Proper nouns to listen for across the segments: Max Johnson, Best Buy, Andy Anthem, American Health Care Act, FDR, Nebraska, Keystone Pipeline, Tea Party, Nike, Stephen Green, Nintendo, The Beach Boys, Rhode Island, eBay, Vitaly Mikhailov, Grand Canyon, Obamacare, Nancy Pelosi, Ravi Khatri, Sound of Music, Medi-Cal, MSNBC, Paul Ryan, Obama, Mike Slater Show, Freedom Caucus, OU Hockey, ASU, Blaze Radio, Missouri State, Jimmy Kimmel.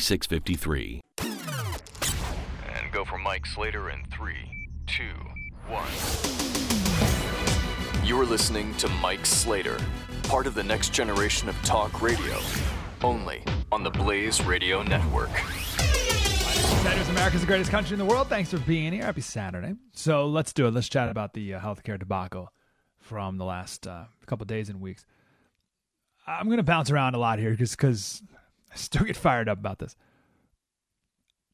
653. And go for Mike Slater in 3, 2, 1. You are listening to Mike Slater, part of the next generation of talk radio, only on the Blaze Radio Network. America's the greatest country in the world. Thanks for being here. Happy Saturday. So let's do it. Let's chat about the healthcare debacle from the last couple days and weeks. I'm going to bounce around a lot here because I still get fired up about this.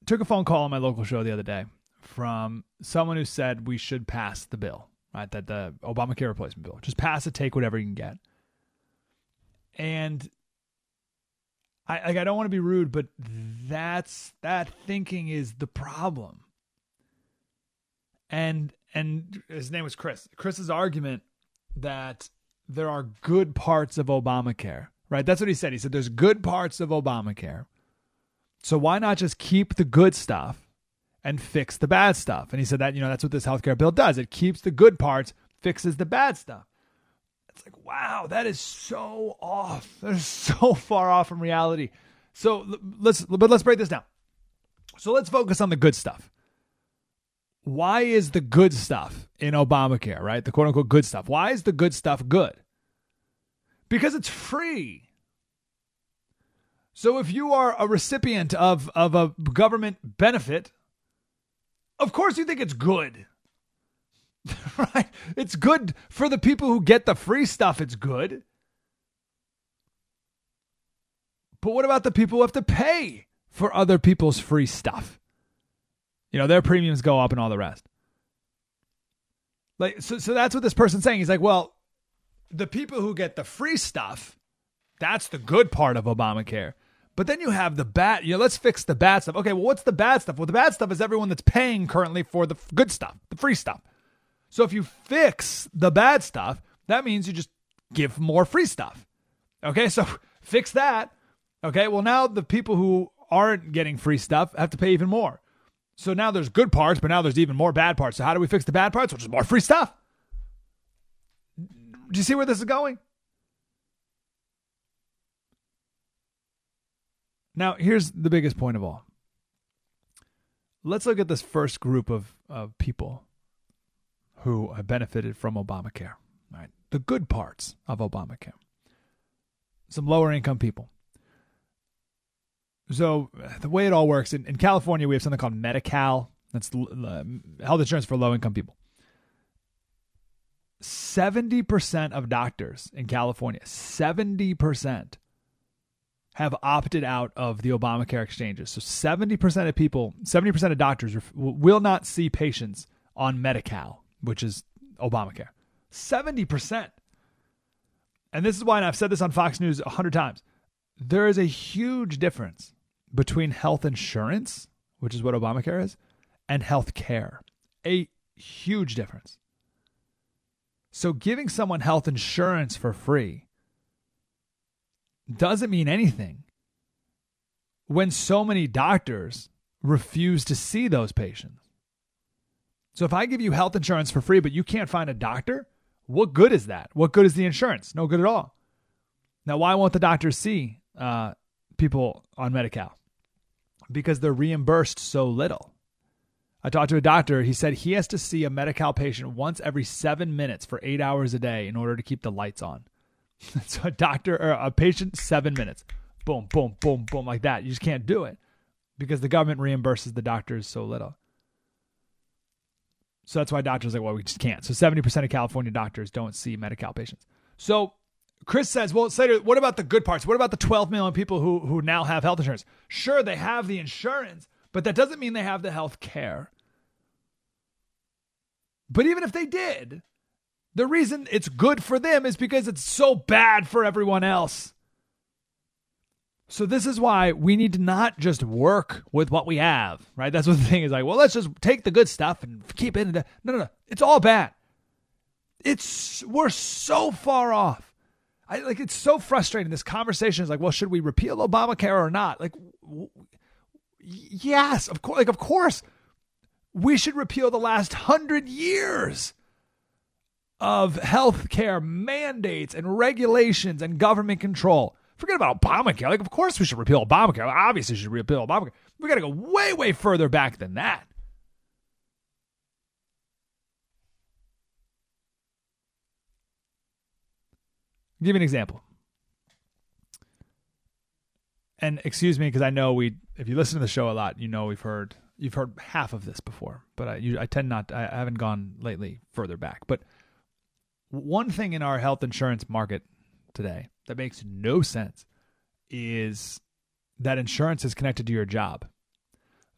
Took a phone call on my local show the other day from someone who said we should pass the bill, right? That the Obamacare replacement bill, just pass it, take whatever you can get. And I don't want to be rude, but that thinking is the problem. And his name was Chris. Chris's argument that there are good parts of Obamacare. Right, that's what he said. He said there's good parts of Obamacare. So why not just keep the good stuff and fix the bad stuff? And he said that, that's what this healthcare bill does. It keeps the good parts, fixes the bad stuff. It's like, wow, that is so off. That is so far off from reality. So let's break this down. So let's focus on the good stuff. Why is the good stuff in Obamacare, right? The quote unquote good stuff. Why is the good stuff good? Because it's free. So if you are a recipient of a government benefit, of course you think it's good. Right? It's good for the people who get the free stuff. It's good. But what about the people who have to pay for other people's free stuff? Their premiums go up and all the rest. So that's what this person's saying. He's like, well, the people who get the free stuff, that's the good part of Obamacare. But then you have the bad, let's fix the bad stuff. Okay, well, what's the bad stuff? Well, the bad stuff is everyone that's paying currently for the good stuff, the free stuff. So if you fix the bad stuff, that means you just give more free stuff. Okay, so fix that. Okay, well, now the people who aren't getting free stuff have to pay even more. So now there's good parts, but now there's even more bad parts. So how do we fix the bad parts? Which is more free stuff. Do you see where this is going? Now, here's the biggest point of all. Let's look at this first group of people who have benefited from Obamacare, right? The good parts of Obamacare. Some lower income people. So the way it all works, in California, we have something called Medi-Cal. That's health insurance for low income people. 70% of doctors in California, 70% have opted out of the Obamacare exchanges. So 70% of people, 70% of doctors will not see patients on Medi-Cal, which is Obamacare. 70%. And this is why, and I've said this on Fox News 100 times, there is a huge difference between health insurance, which is what Obamacare is, and health care. A huge difference. So giving someone health insurance for free doesn't mean anything when so many doctors refuse to see those patients. So if I give you health insurance for free, but you can't find a doctor, what good is that? What good is the insurance? No good at all. Now, why won't the doctors see people on Medi-Cal? Because they're reimbursed so little. I talked to a doctor. He said he has to see a Medi-Cal patient once every 7 minutes for 8 hours a day in order to keep the lights on. So a doctor or a patient, 7 minutes. Boom, boom, boom, boom, like that. You just can't do it because the government reimburses the doctors so little. So that's why doctors are like, well, we just can't. So 70% of California doctors don't see Medi-Cal patients. So Chris says, well, Slater, what about the good parts? What about the 12 million people who now have health insurance? Sure, they have the insurance, but that doesn't mean they have the health care. But even if they did, the reason it's good for them is because it's so bad for everyone else. So this is why we need to not just work with what we have, right? That's what the thing is like, well, let's just take the good stuff and keep it. No. It's all bad. We're so far off. It's so frustrating. This conversation is like, well, should we repeal Obamacare or not? Yes, of course. Of course, we should repeal the last 100 years of healthcare mandates and regulations and government control. Forget about Obamacare. Of course we should repeal Obamacare. Obviously we should repeal Obamacare. We got to go way, way further back than that. I'll give you an example. And excuse me, because I know if you listen to the show a lot, you know you've heard half of this before, but I haven't gone lately further back. But one thing in our health insurance market today that makes no sense is that insurance is connected to your job.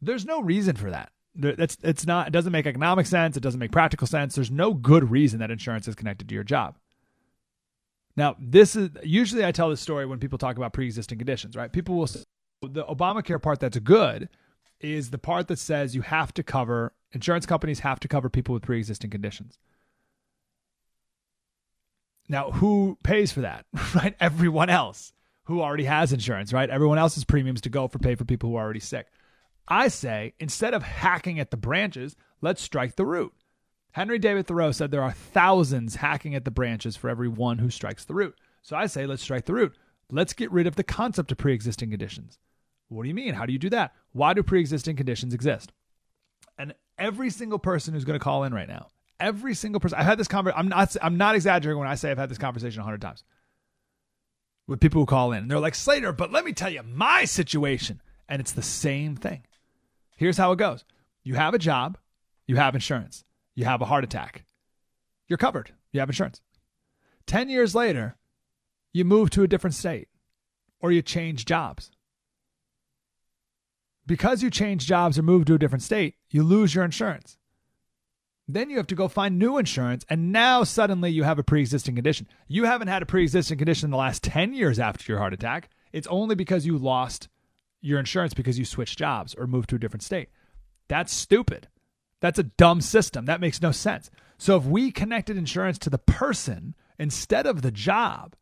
There's no reason for that. It doesn't make economic sense. It doesn't make practical sense. There's no good reason that insurance is connected to your job. Now, this is usually I tell this story when people talk about pre-existing conditions, right? People will say the Obamacare part that's good is the part that says you have to cover, insurance companies have to cover people with pre-existing conditions. Now, who pays for that, right? Everyone else who already has insurance, right? Everyone else's premiums to go for pay for people who are already sick. I say, instead of hacking at the branches, let's strike the root. Henry David Thoreau said there are thousands hacking at the branches for every one who strikes the root. So I say, let's strike the root. Let's get rid of the concept of pre-existing conditions. What do you mean? How do you do that? Why do pre-existing conditions exist? And every single person who's going to call in right now, every single person, I've had this conversation. I'm not exaggerating when I say I've had this conversation 100 times with people who call in. And they're like, Slater, but let me tell you my situation. And it's the same thing. Here's how it goes. You have a job. You have insurance. You have a heart attack. You're covered. You have insurance. 10 years later, you move to a different state or you change jobs. Because you change jobs or move to a different state, you lose your insurance. Then you have to go find new insurance, and now suddenly you have a pre-existing condition. You haven't had a pre-existing condition in the last 10 years after your heart attack. It's only because you lost your insurance because you switched jobs or moved to a different state. That's stupid. That's a dumb system. That makes no sense. So if we connected insurance to the person instead of the job,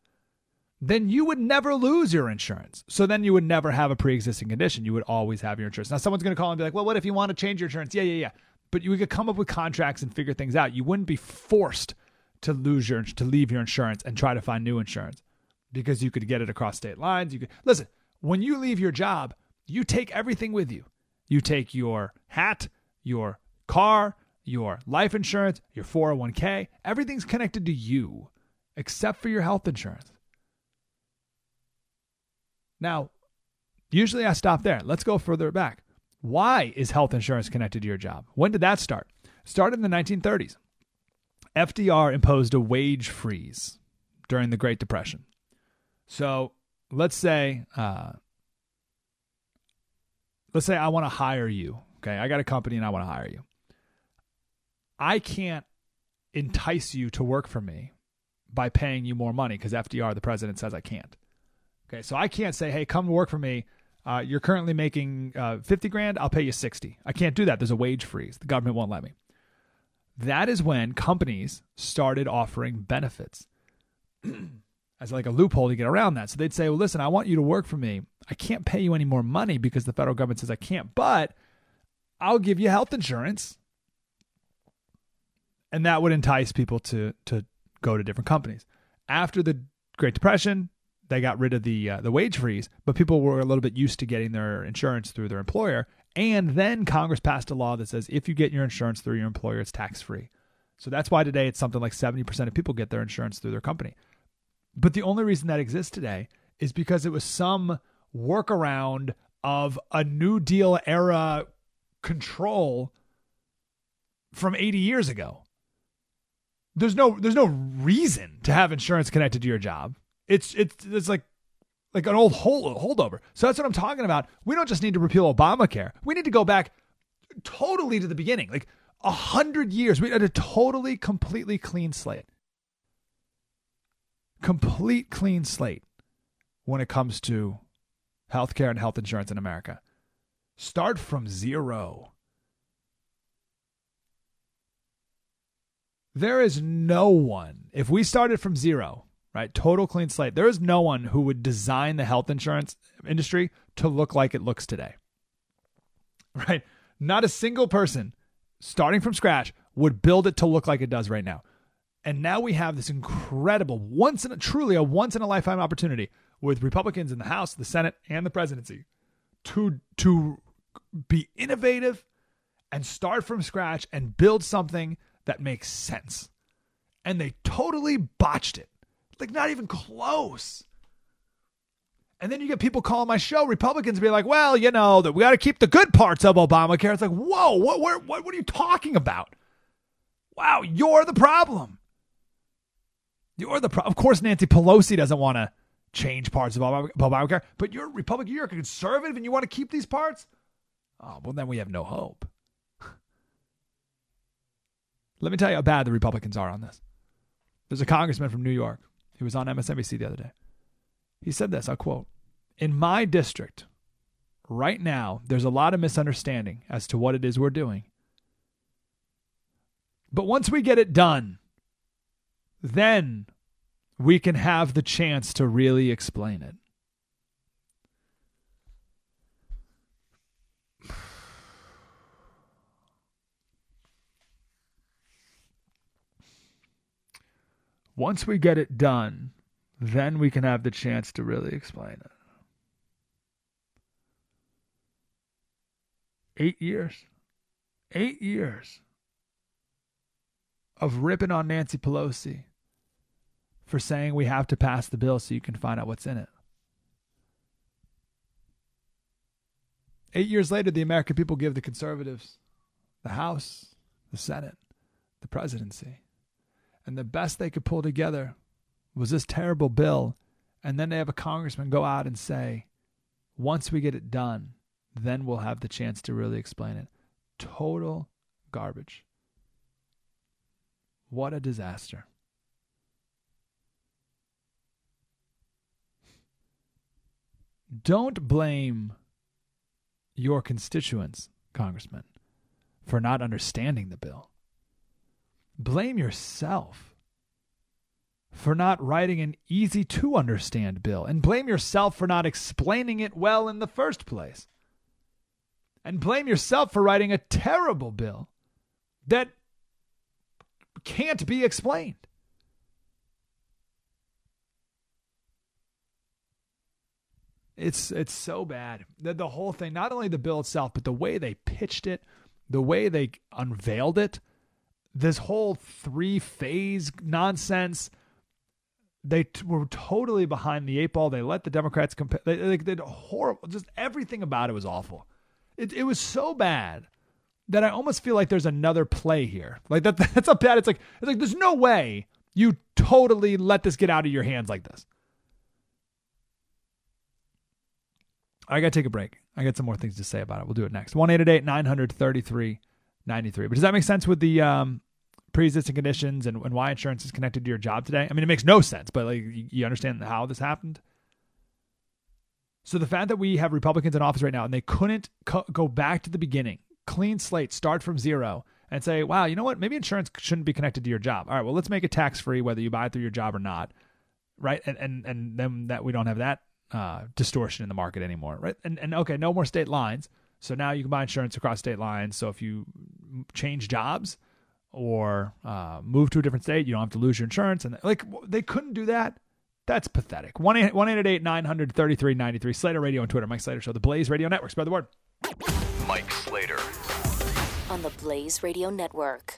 then you would never lose your insurance. So then you would never have a pre-existing condition. You would always have your insurance. Now someone's going to call and be like, well, what if you want to change your insurance? Yeah. But you could come up with contracts and figure things out. You wouldn't be forced to leave your insurance and try to find new insurance because you could get it across state lines. You could listen. When you leave your job, you take everything with you. You take your hat, your car, your life insurance, your 401k. Everything's connected to you except for your health insurance. Now, usually I stop there. Let's go further back. Why is health insurance connected to your job? When did that start? Started in the 1930s. FDR imposed a wage freeze during the Great Depression. So let's say I want to hire you. Okay, I got a company and I want to hire you. I can't entice you to work for me by paying you more money because FDR, the president, says I can't. Okay, so I can't say, hey, come work for me. You're currently making $50,000. I'll pay you $60,000. I can't do that. There's a wage freeze. The government won't let me. That is when companies started offering benefits as like a loophole to get around that. So they'd say, well, listen, I want you to work for me. I can't pay you any more money because the federal government says I can't, but I'll give you health insurance. And that would entice people to go to different companies. After the Great Depression, they got rid of the wage freeze, but people were a little bit used to getting their insurance through their employer. And then Congress passed a law that says if you get your insurance through your employer, it's tax-free. So that's why today it's something like 70% of people get their insurance through their company. But the only reason that exists today is because it was some workaround of a New Deal era control from 80 years ago. There's no reason to have insurance connected to your job. It's like an old holdover. So that's what I'm talking about. We don't just need to repeal Obamacare. We need to go back totally to the beginning, like 100 years. We had a totally, completely clean slate. Complete clean slate when it comes to healthcare and health insurance in America. Start from zero. There is no one, if we started from zero, right, total clean slate, there is no one who would design the health insurance industry to look like it looks today, right? Not a single person starting from scratch would build it to look like it does right now. And now we have this incredible, truly a once-in-a-lifetime opportunity with Republicans in the House, the Senate, and the presidency to be innovative and start from scratch and build something that makes sense. And they totally botched it. Like, not even close. And then you get people calling my show, Republicans, be like, well, you know, that we got to keep the good parts of Obamacare. It's like, whoa, what are you talking about? Wow, you're the problem. Of course, Nancy Pelosi doesn't want to change parts of Obamacare, but you're a Republican, you're a conservative, and you want to keep these parts? Oh, well, then we have no hope. Let me tell you how bad the Republicans are on this. There's a congressman from New York who was on MSNBC the other day. He said this, I'll quote, "In my district, right now, there's a lot of misunderstanding as to what it is we're doing. But once we get it done, then we can have the chance to really explain it." Once we get it done, then we can have the chance to really explain it. 8 years of ripping on Nancy Pelosi for saying we have to pass the bill so you can find out what's in it. 8 years later, the American people give the conservatives the House, the Senate, the presidency. And the best they could pull together was this terrible bill. And then they have a congressman go out and say, once we get it done, then we'll have the chance to really explain it. Total garbage. What a disaster. Don't blame your constituents, Congressman, for not understanding the bill. Blame yourself for not writing an easy-to-understand bill, and blame yourself for not explaining it well in the first place, and blame yourself for writing a terrible bill that can't be explained. It's so bad. The whole thing, not only the bill itself, but the way they pitched it, the way they unveiled it, this whole three-phase nonsense, they were totally behind the eight ball. They let the Democrats compare. They did horrible. Just everything about it was awful. It was so bad that I almost feel like there's another play here. Like that's how bad. It's like there's no way you totally let this get out of your hands like this. I got to take a break. I got some more things to say about it. We'll do it next. 1-888-933-93. But does that make sense with the pre-existing conditions and why insurance is connected to your job today? I mean, it makes no sense, but like you understand how this happened. So the fact that we have Republicans in office right now and they couldn't go back to the beginning, clean slate, start from zero and say, wow, you know what? Maybe insurance shouldn't be connected to your job. All right, well, let's make it tax-free whether you buy it through your job or not, right? And then that we don't have that distortion in the market anymore, right? And okay, no more state lines. So now you can buy insurance across state lines. So if you change jobs or move to a different state, you don't have to lose your insurance. And like they couldn't do that. That's pathetic. 1-888-933-93. Slater Radio on Twitter. Mike Slater Show. The Blaze Radio Network. Spread the word. Mike Slater. On the Blaze Radio Network.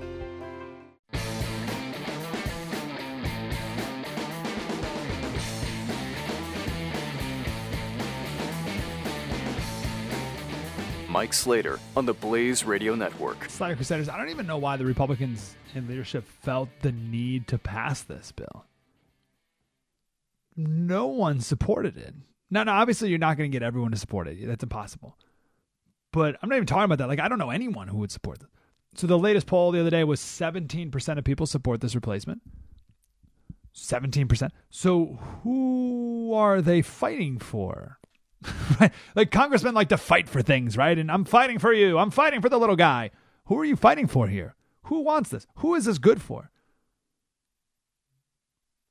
Mike Slater on the Blaze Radio Network. Slater Crusaders, I don't even know why the Republicans in leadership felt the need to pass this bill. No one supported it. Now, obviously you're not going to get everyone to support it. That's impossible. But I'm not even talking about that. Like, I don't know anyone who would support it. So the latest poll the other day was 17% of people support this replacement. 17%. So who are they fighting for? Right? Like, congressmen like to fight for things, right? And I'm fighting for you. I'm fighting for the little guy. Who are you fighting for here? Who wants this? Who is this good for?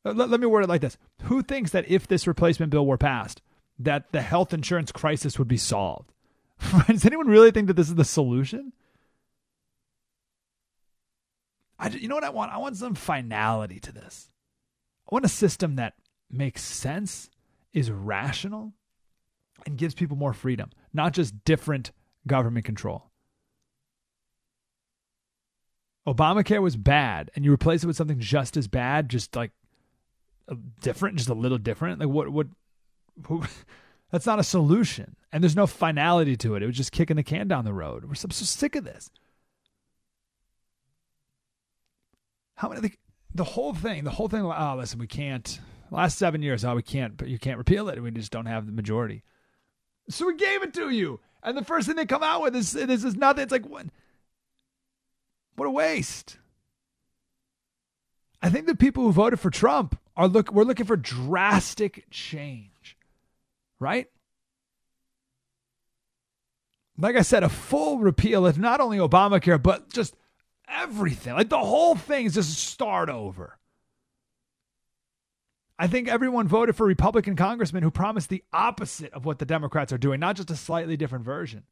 Let me word it like this. Who thinks that if this replacement bill were passed, that the health insurance crisis would be solved? Does anyone really think that this is the solution? You know what I want? I want some finality to this. I want a system that makes sense, is rational, and gives people more freedom, not just different government control. Obamacare was bad, and you replace it with something just as bad, just like different, just a little different. Like what that's not a solution. And there's no finality to it. It was just kicking the can down the road. We're so sick of this. How many, the whole thing, oh, listen, we can't. Last 7 years, oh, you can't repeal it. We just don't have the majority. So we gave it to you. And the first thing they come out with is, this is nothing. It's like, what a waste. I think the people who voted for Trump we're looking for drastic change, right? Like I said, a full repeal of not only Obamacare, but just everything. Like, the whole thing is just a start over. I think everyone voted for Republican congressmen who promised the opposite of what the Democrats are doing, not just a slightly different version.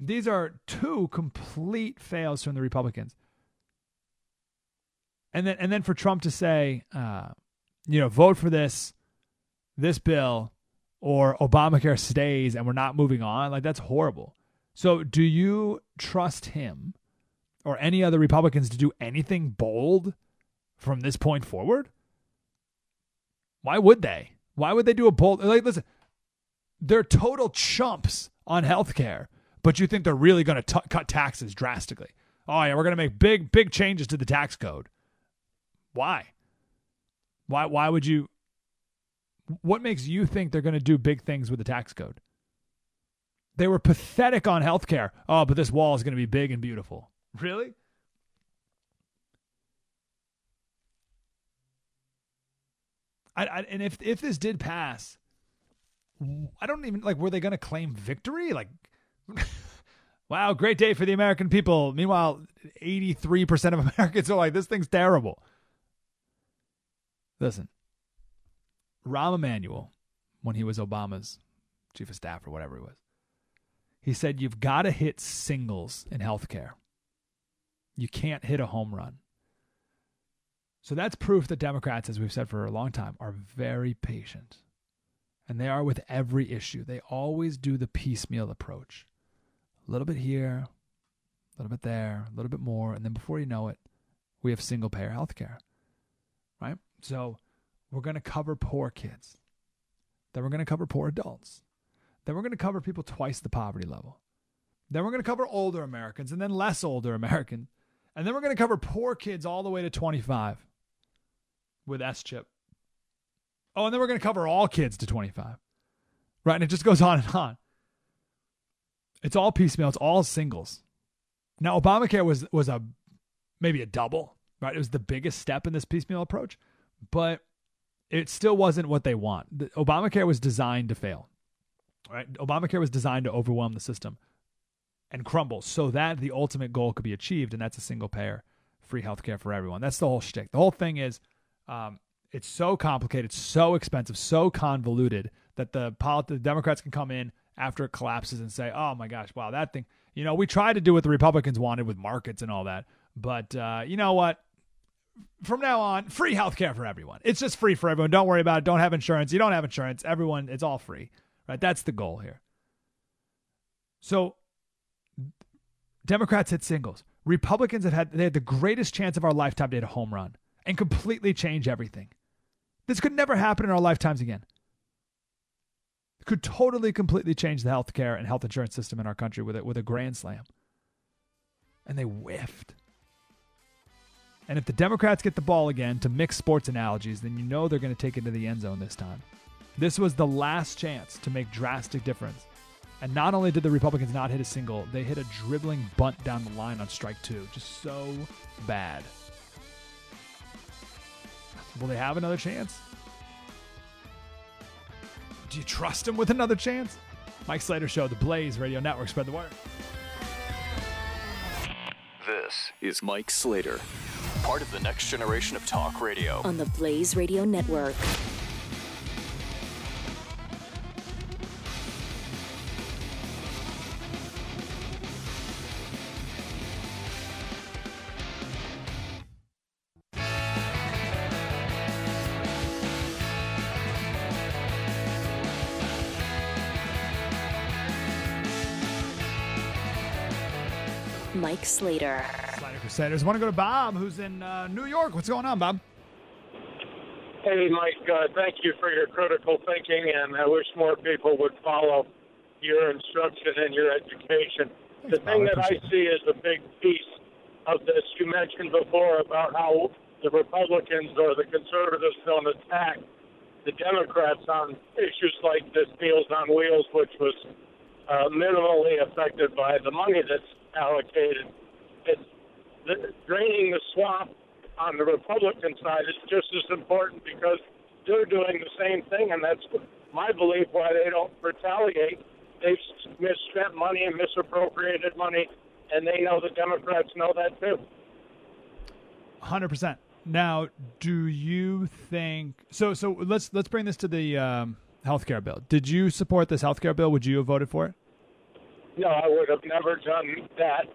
These are two complete fails from the Republicans. And then for Trump to say, vote for this bill or Obamacare stays and we're not moving on, like, that's horrible. So do you trust him or any other Republicans to do anything bold from this point forward? Why would they? Why would they do a bold? Like, listen, they're total chumps on healthcare, but you think they're really going to cut taxes drastically? Oh yeah, we're going to make big, big changes to the tax code. Why? Why would you? What makes you think they're going to do big things with the tax code? They were pathetic on healthcare. Oh, but this wall is going to be big and beautiful. Really? And if this did pass, I don't even, like, were they going to claim victory? Like, wow, great day for the American people. Meanwhile, 83% of Americans are like, this thing's terrible. Listen, Rahm Emanuel, when he was Obama's chief of staff or whatever he was, he said, you've got to hit singles in healthcare. You can't hit a home run. So that's proof that Democrats, as we've said for a long time, are very patient. And they are with every issue. They always do the piecemeal approach. A little bit here, a little bit there, a little bit more. And then before you know it, we have single-payer health care. Right? So we're going to cover poor kids. Then we're going to cover poor adults. Then we're going to cover people twice the poverty level. Then we're going to cover older Americans and then less older Americans. And then we're going to cover poor kids all the way to 25 with S chip. Oh, and then we're going to cover all kids to 25. Right? And it just goes on and on. It's all piecemeal. It's all singles. Now, Obamacare was maybe a double, right? It was the biggest step in this piecemeal approach, but it still wasn't what they want. Obamacare was designed to fail, right? Obamacare was designed to overwhelm the system. and crumble so that the ultimate goal could be achieved, and that's a single payer, free healthcare for everyone. That's the whole shtick. The whole thing is it's so complicated, so expensive, so convoluted that the Democrats can come in after it collapses and say, oh my gosh, wow, that thing, you know, we tried to do what the Republicans wanted with markets and all that, but you know what? From now on, free healthcare for everyone. It's just free for everyone. Don't worry about it. Don't have insurance. You don't have insurance. Everyone, it's all free, right? That's the goal here. So Democrats hit singles. Republicans they had the greatest chance of our lifetime to hit a home run and completely change everything. This could never happen in our lifetimes again. It could totally, completely change the healthcare and health insurance system in our country with a grand slam. And they whiffed. And if the Democrats get the ball again, to mix sports analogies, then you know they're going to take it to the end zone this time. This was the last chance to make drastic difference. And not only did the Republicans not hit a single, they hit a dribbling bunt down the line on strike two. Just so bad. Will they have another chance? Do you trust them with another chance? Mike Slater Show, the Blaze Radio Network. Spread the word. This is Mike Slater, part of the next generation of talk radio on the Blaze Radio Network. Mike Slater. Slater Crusaders. I want to go to Bob, who's in New York. What's going on, Bob? Hey, Mike. Thank you for your critical thinking, and I wish more people would follow your instruction and your education. Thanks, the thing I see is a big piece of this. You mentioned before about how the Republicans or the conservatives don't attack the Democrats on issues like this Meals on Wheels, which was minimally affected by the money that's allocated. Draining the swamp on the Republican side is just as important because they're doing the same thing, and that's my belief why they don't retaliate. They've misspent money and misappropriated money, and they know the Democrats know that too. 100%. Now, do you think so? Let's bring this to the healthcare bill. Did you support this healthcare bill? Would you have voted for it? No, I would have never done that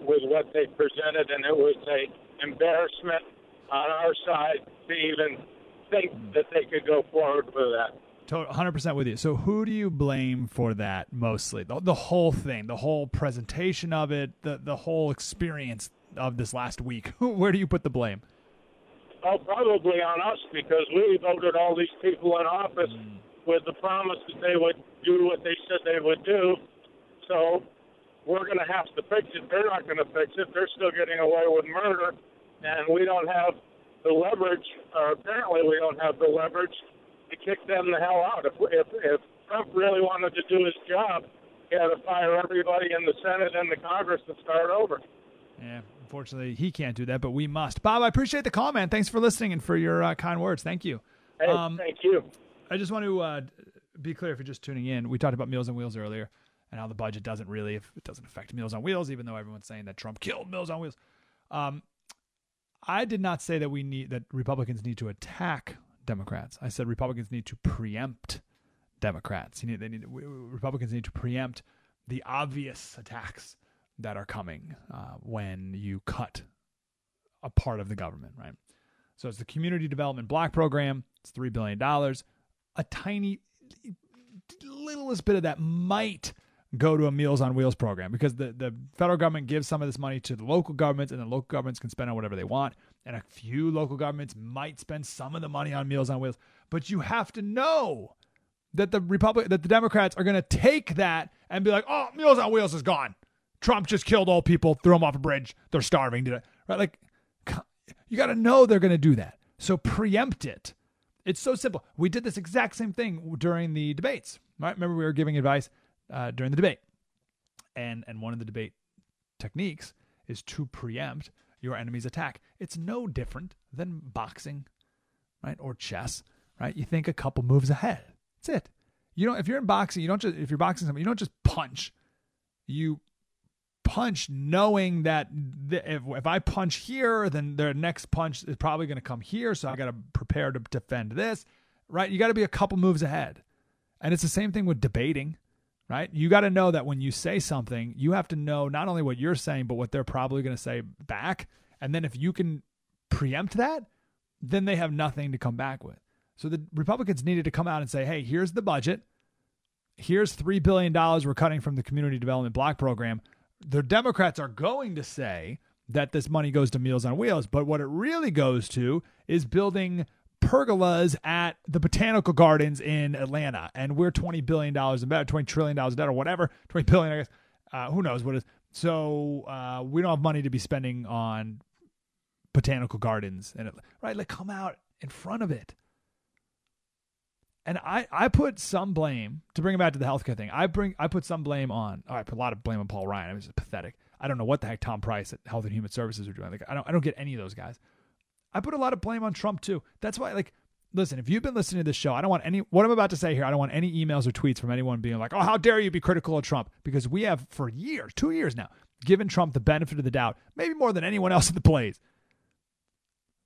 with what they presented, and it was an embarrassment on our side to even think that they could go forward with that. 100% with you. So who do you blame for that mostly? The whole thing, the whole presentation of it, the whole experience of this last week. Where do you put the blame? Oh, probably on us, because we voted all these people in office with the promise that they would do what they said they would do. So we're going to have to fix it. They're not going to fix it. They're still getting away with murder, and we don't have the leverage, or apparently we don't have the leverage to kick them the hell out. If Trump really wanted to do his job, he had to fire everybody in the Senate and the Congress to start over. Yeah, unfortunately, he can't do that, but we must. Bob, I appreciate the call, man. Thanks for listening and for your kind words. Thank you. Hey, thank you. I just want to be clear if you're just tuning in. We talked about Meals on Wheels earlier. And how the budget doesn't really, if it doesn't affect Meals on Wheels, even though everyone's saying that Trump killed Meals on Wheels. I did not say that Republicans need to attack Democrats. I said Republicans need to preempt Democrats. Republicans need to preempt the obvious attacks that are coming when you cut a part of the government, right? So it's the Community Development Block Program. It's $3 billion. A tiny, littlest bit of that might go to a Meals on Wheels program because the federal government gives some of this money to the local governments, and the local governments can spend on whatever they want. And a few local governments might spend some of the money on Meals on Wheels, but you have to know that the Democrats are going to take that and be like, oh, Meals on Wheels is gone. Trump just killed old people, threw them off a bridge. They're starving. Right? Like, you got to know they're going to do that. So preempt it. It's so simple. We did this exact same thing during the debates, right? Remember, we were giving advice during the debate. And one of the debate techniques is to preempt your enemy's attack. It's no different than boxing, right? Or chess, right? You think a couple moves ahead. That's it. If you're boxing somebody, you don't just punch. You punch knowing that if I punch here, then their next punch is probably going to come here. So I got to prepare to defend this, right? You got to be a couple moves ahead. And it's the same thing with debating, right? You got to know that when you say something, you have to know not only what you're saying, but what they're probably going to say back. And then if you can preempt that, then they have nothing to come back with. So the Republicans needed to come out and say, hey, here's the budget. Here's $3 billion we're cutting from the community development block program. The Democrats are going to say that this money goes to Meals on Wheels, but what it really goes to is building pergolas at the botanical gardens in Atlanta. And we're $20 billion in debt, $20 trillion in debt or whatever, $20 billion, I guess. Who knows what it is. So we don't have money to be spending on botanical gardens. And right, like come out in front of it. And I put some blame, to bring it back to the healthcare thing, I put some blame on, I put a lot of blame on Paul Ryan. I mean, it's pathetic. I don't know what the heck Tom Price at Health and Human Services are doing. Like I don't get any of those guys. I put a lot of blame on Trump too. That's why, like, listen, if you've been listening to this show, I don't want any, what I'm about to say here, I don't want any emails or tweets from anyone being like, oh, how dare you be critical of Trump? Because we have for years, 2 years now, given Trump the benefit of the doubt, maybe more than anyone else in the Blaze.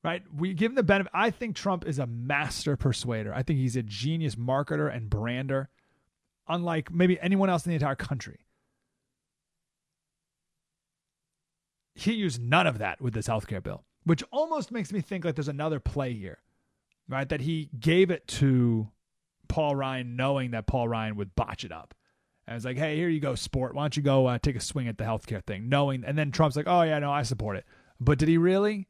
Right? We give him the benefit. I think Trump is a master persuader. I think he's a genius marketer and brander, unlike maybe anyone else in the entire country. He used none of that with this healthcare bill, which almost makes me think like there's another play here, right? That he gave it to Paul Ryan knowing that Paul Ryan would botch it up. And it's like, hey, here you go, sport. Why don't you go take a swing at the healthcare thing? Knowing, and then Trump's like, oh, yeah, no, I support it. But did he really?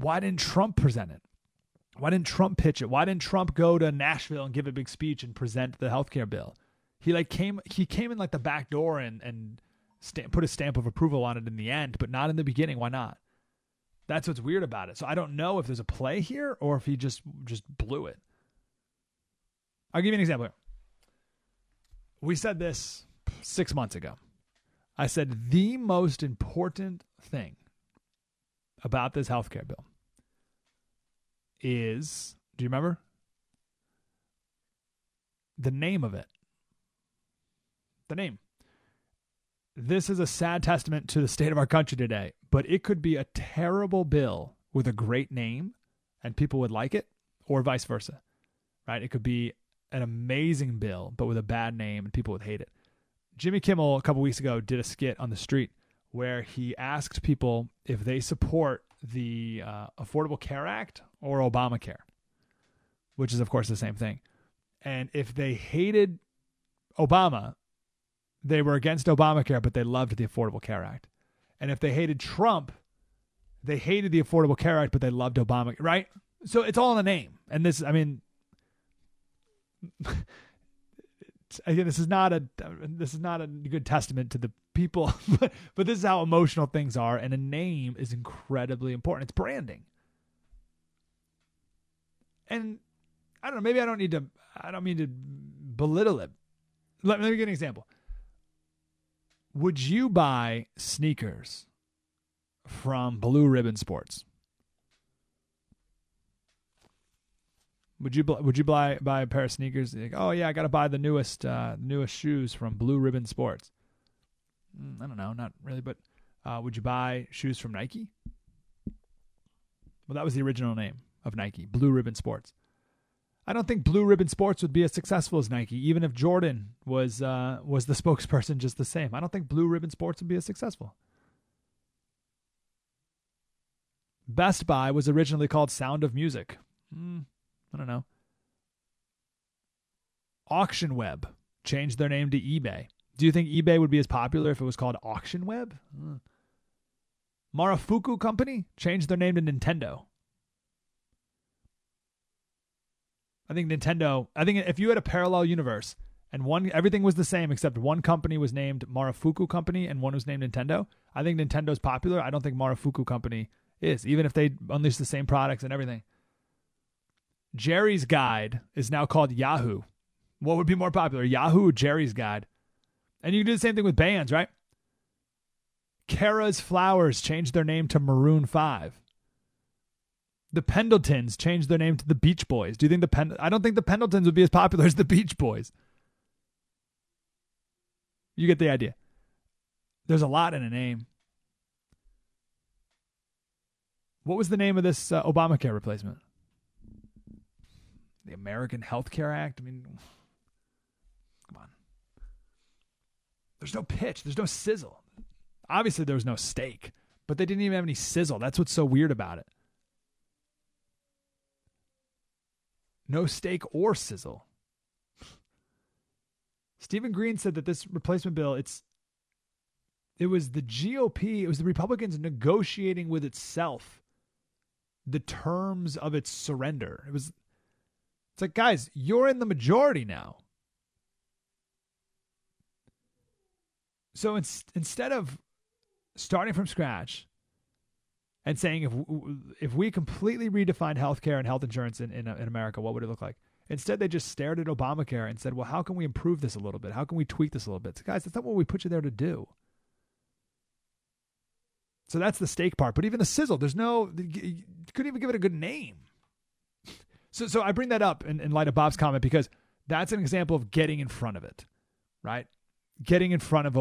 Why didn't Trump present it? Why didn't Trump pitch it? Why didn't Trump go to Nashville and give a big speech and present the healthcare bill? He like came in like the back door and put a stamp of approval on it in the end, but not in the beginning. Why not? That's what's weird about it. So I don't know if there's a play here or if he just blew it. I'll give you an example here. We said this 6 months ago. I said the most important thing about this healthcare bill is, do you remember? The name of it. The name. This is a sad testament to the state of our country today, but it could be a terrible bill with a great name and people would like it, or vice versa, right? It could be an amazing bill, but with a bad name and people would hate it. Jimmy Kimmel a couple weeks ago did a skit on the street where he asked people if they support the Affordable Care Act or Obamacare, which is, of course, the same thing. And if they hated Obama, they were against Obamacare, but they loved the Affordable Care Act. And if they hated Trump, they hated the Affordable Care Act, but they loved Obamacare, right? So it's all in the name. And this, I mean, again, this is not a good testament to the people, but this is how emotional things are, and a name is incredibly important. It's branding. And I don't know, maybe I don't mean to belittle it. Let me give you an example. Would you buy sneakers from Blue Ribbon Sports? Would you buy a pair of sneakers? Like, oh yeah, I got to buy the newest shoes from Blue Ribbon Sports. I don't know, not really, but would you buy shoes from Nike? Well, that was the original name of Nike, Blue Ribbon Sports. I don't think Blue Ribbon Sports would be as successful as Nike, even if Jordan was the spokesperson just the same. I don't think Blue Ribbon Sports would be as successful. Best Buy was originally called Sound of Music. I don't know. Auction Web changed their name to eBay. Do you think eBay would be as popular if it was called Auction Web? Marufuku Company changed their name to Nintendo. I think if you had a parallel universe and everything was the same except one company was named Marufuku Company and one was named Nintendo, I think Nintendo's popular. I don't think Marufuku Company is, even if they unleash the same products and everything. Jerry's Guide is now called Yahoo. What would be more popular, Yahoo or Jerry's Guide? And you can do the same thing with bands, right? Kara's Flowers changed their name to Maroon 5. The Pendletons changed their name to The Beach Boys. Do you think I don't think the Pendletons would be as popular as The Beach Boys. You get the idea. There's a lot in a name. What was the name of this Obamacare replacement? The American Health Care Act? I mean, come on. There's no pitch. There's no sizzle. Obviously, there was no steak, but they didn't even have any sizzle. That's what's so weird about it. No steak or sizzle. Stephen Green said that this replacement bill, it was the GOP, it was the Republicans negotiating with itself the terms of its surrender. It's like, guys, you're in the majority now. So instead of starting from scratch and saying if we completely redefined healthcare and health insurance in America, what would it look like? Instead, they just stared at Obamacare and said, well, how can we improve this a little bit? How can we tweak this a little bit? So, guys, that's not what we put you there to do. So that's the steak part. But even the sizzle, there's no, you couldn't even give it a good name. So I bring that up in light of Bob's comment because that's an example of getting in front of it, right? Getting in front of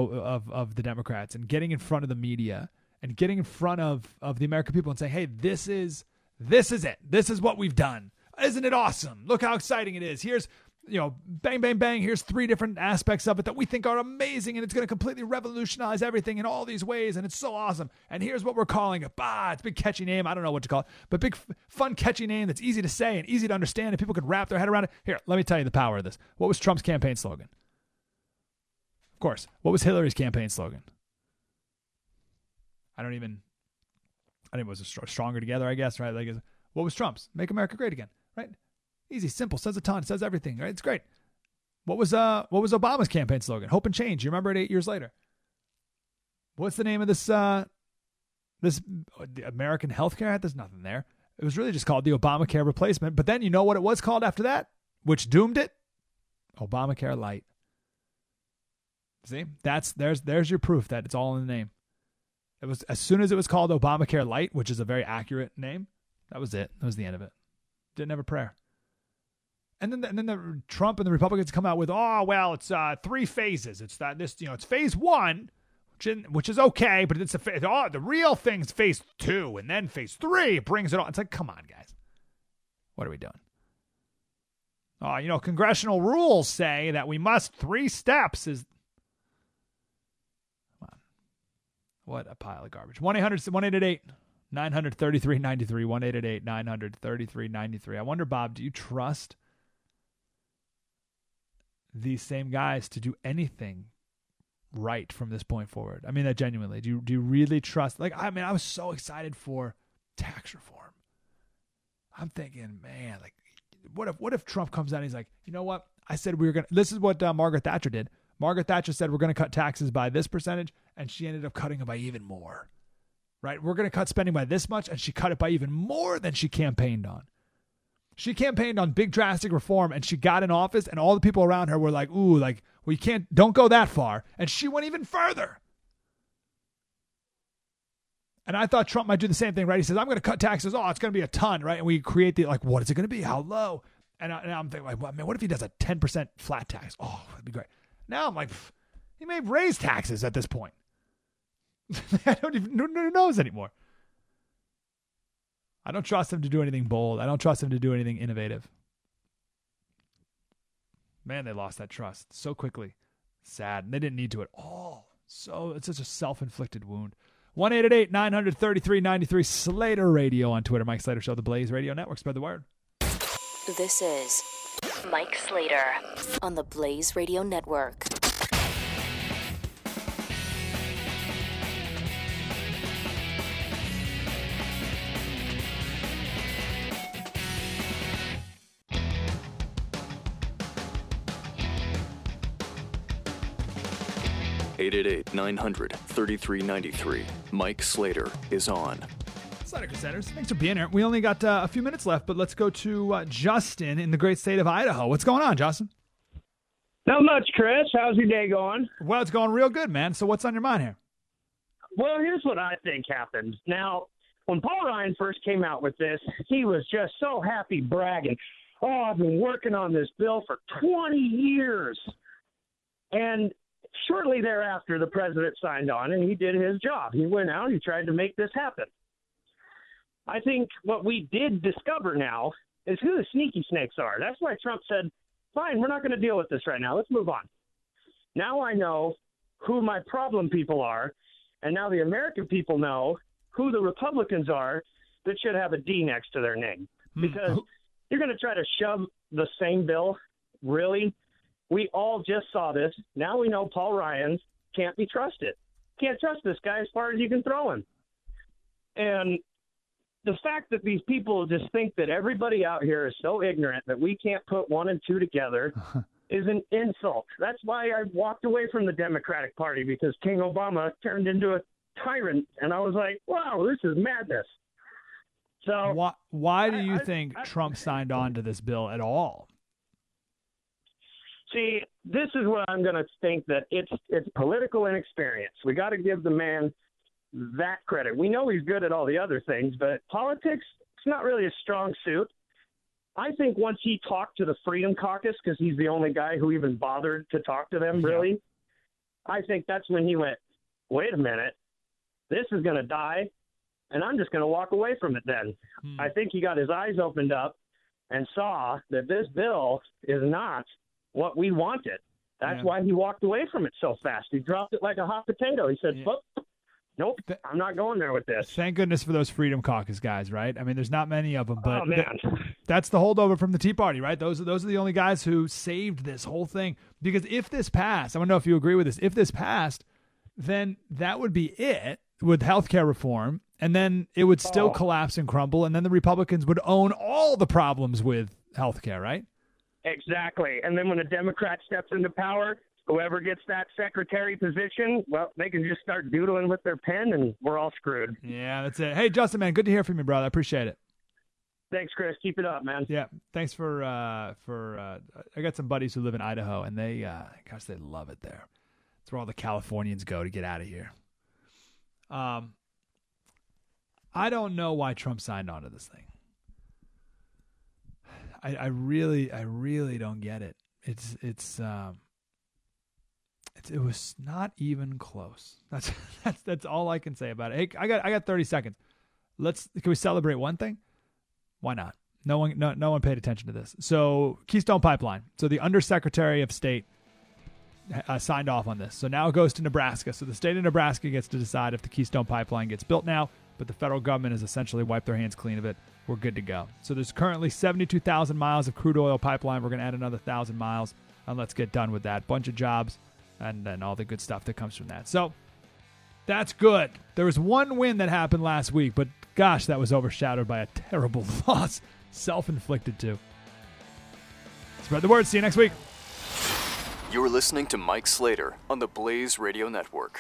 the Democrats and getting in front of the media and getting in front of the American people and saying, hey, this is it. This is what we've done. Isn't it awesome? Look how exciting it is. Here's, bang, bang, bang. Here's three different aspects of it that we think are amazing, and it's going to completely revolutionize everything in all these ways, and it's so awesome. And here's what we're calling it. Bah, it's a big catchy name. I don't know what to call it, but big, fun, catchy name that's easy to say and easy to understand, and people could wrap their head around it. Here, let me tell you the power of this. What was Trump's campaign slogan? Of course. What was Hillary's campaign slogan? I think it was stronger together, I guess, right? Like, what was Trump's? Make America great again, right? Easy, simple, says a ton, says everything, right? It's great. What was Obama's campaign slogan? Hope and change. You remember it 8 years later. What's the name of this American Healthcare Act? There's nothing there. It was really just called the Obamacare replacement. But then you know what it was called after that, which doomed it? Obamacare Light. See, there's your proof that it's all in the name. It was as soon as it was called Obamacare Light, which is a very accurate name. That was it. That was the end of it. Didn't have a prayer. And then the Trump and the Republicans come out with, oh well, it's three phases. It's that this, it's phase one, which is okay, but it's the real thing's phase two, and then phase three brings it on. It's like, come on, guys, what are we doing? Oh, congressional rules say that we must three steps is. Come on, what a pile of garbage. 1-888-933-93 1-888-933-93. I wonder, Bob, do you trust these same guys to do anything right from this point forward? I mean that genuinely. Do you really trust? Like, I mean, I was so excited for tax reform. I'm thinking, man, like, what if Trump comes out and he's like, you know what? I said we were gonna. This is what Margaret Thatcher did. Margaret Thatcher said we're gonna cut taxes by this percentage, and she ended up cutting it by even more. Right? We're going to cut spending by this much, and she cut it by even more than she campaigned on. She campaigned on big drastic reform, and she got in office, and all the people around her were like, ooh, like, well, you can't, don't go that far. And she went even further. And I thought Trump might do the same thing, right? He says, I'm going to cut taxes. Oh, it's going to be a ton, right? And we create the, like, what is it going to be? How low? And I'm thinking, like, well, man, what if he does a 10% flat tax? Oh, that'd be great. Now I'm like, he may have raised taxes at this point. I don't even know anymore. I don't trust him to do anything bold. I don't trust him to do anything innovative. Man, they lost that trust so quickly. Sad. And they didn't need to at all. So it's such a self-inflicted wound. 1-888-933-93 Slater Radio on Twitter. Mike Slater Show, the Blaze Radio Network. Spread the word. This is Mike Slater on the Blaze Radio Network. Eight 900-3393. Mike Slater is on. Slater Crusaders, thanks for being here. We only got a few minutes left, but let's go to Justin in the great state of Idaho. What's going on, Justin? Not much, Chris. How's your day going? Well, it's going real good, man. So what's on your mind here? Well, here's what I think happened. Now, when Paul Ryan first came out with this, he was just so happy bragging. Oh, I've been working on this bill for 20 years. And shortly thereafter, the president signed on, and he did his job. He went out, he tried to make this happen. I think what we did discover now is who the sneaky snakes are. That's why Trump said, fine, we're not going to deal with this right now. Let's move on. Now I know who my problem people are, and now the American people know who the Republicans are that should have a D next to their name. Because you're going to try to shove the same bill? Really? We all just saw this. Now we know Paul Ryan can't be trusted. Can't trust this guy as far as you can throw him. And the fact that these people just think that everybody out here is so ignorant that we can't put one and two together is an insult. That's why I walked away from the Democratic Party, because King Obama turned into a tyrant. And I was like, wow, this is madness. So why do you think Trump signed on to this bill at all? See, this is what I'm going to think, that it's political inexperience. We got to give the man that credit. We know he's good at all the other things, but politics, it's not really a strong suit. I think once he talked to the Freedom Caucus, because he's the only guy who even bothered to talk to them, really, I think that's when he went, wait a minute, this is going to die, and I'm just going to walk away from it then. I think he got his eyes opened up and saw that this bill is not what we wanted. That's why he walked away from it so fast. He dropped it like a hot potato. He said, nope, I'm not going there with this. Thank goodness for those Freedom Caucus guys, right? I mean, there's not many of them, but that's the holdover from the Tea Party, right? Those are the only guys who saved this whole thing. Because if this passed, I want to know if you agree with this, if this passed, then that would be it with healthcare reform, and then it would still collapse and crumble, and then the Republicans would own all the problems with healthcare, right? Exactly. And then when a Democrat steps into power, whoever gets that secretary position, well, they can just start doodling with their pen, and we're all screwed. Yeah, that's it. Hey, Justin, man, good to hear from you, brother. I appreciate it. Thanks, Chris. Keep it up, man. Yeah, thanks for I got some buddies who live in Idaho, and they love it there. It's where all the Californians go to get out of here. I don't know why Trump signed on to this thing. I really don't get it. It was not even close. That's all I can say about it. Hey, I got 30 seconds. Can we celebrate one thing? Why not? No one paid attention to this. So Keystone Pipeline. So the Undersecretary of State signed off on this. So now it goes to Nebraska. So the state of Nebraska gets to decide if the Keystone Pipeline gets built now, but the federal government has essentially wiped their hands clean of it. We're good to go. So there's currently 72,000 miles of crude oil pipeline. We're going to add another 1,000 miles, and let's get done with that. Bunch of jobs, and then all the good stuff that comes from that. So that's good. There was one win that happened last week, but gosh, that was overshadowed by a terrible loss, self-inflicted too. Spread the word. See you next week. You're listening to Mike Slater on the Blaze Radio Network.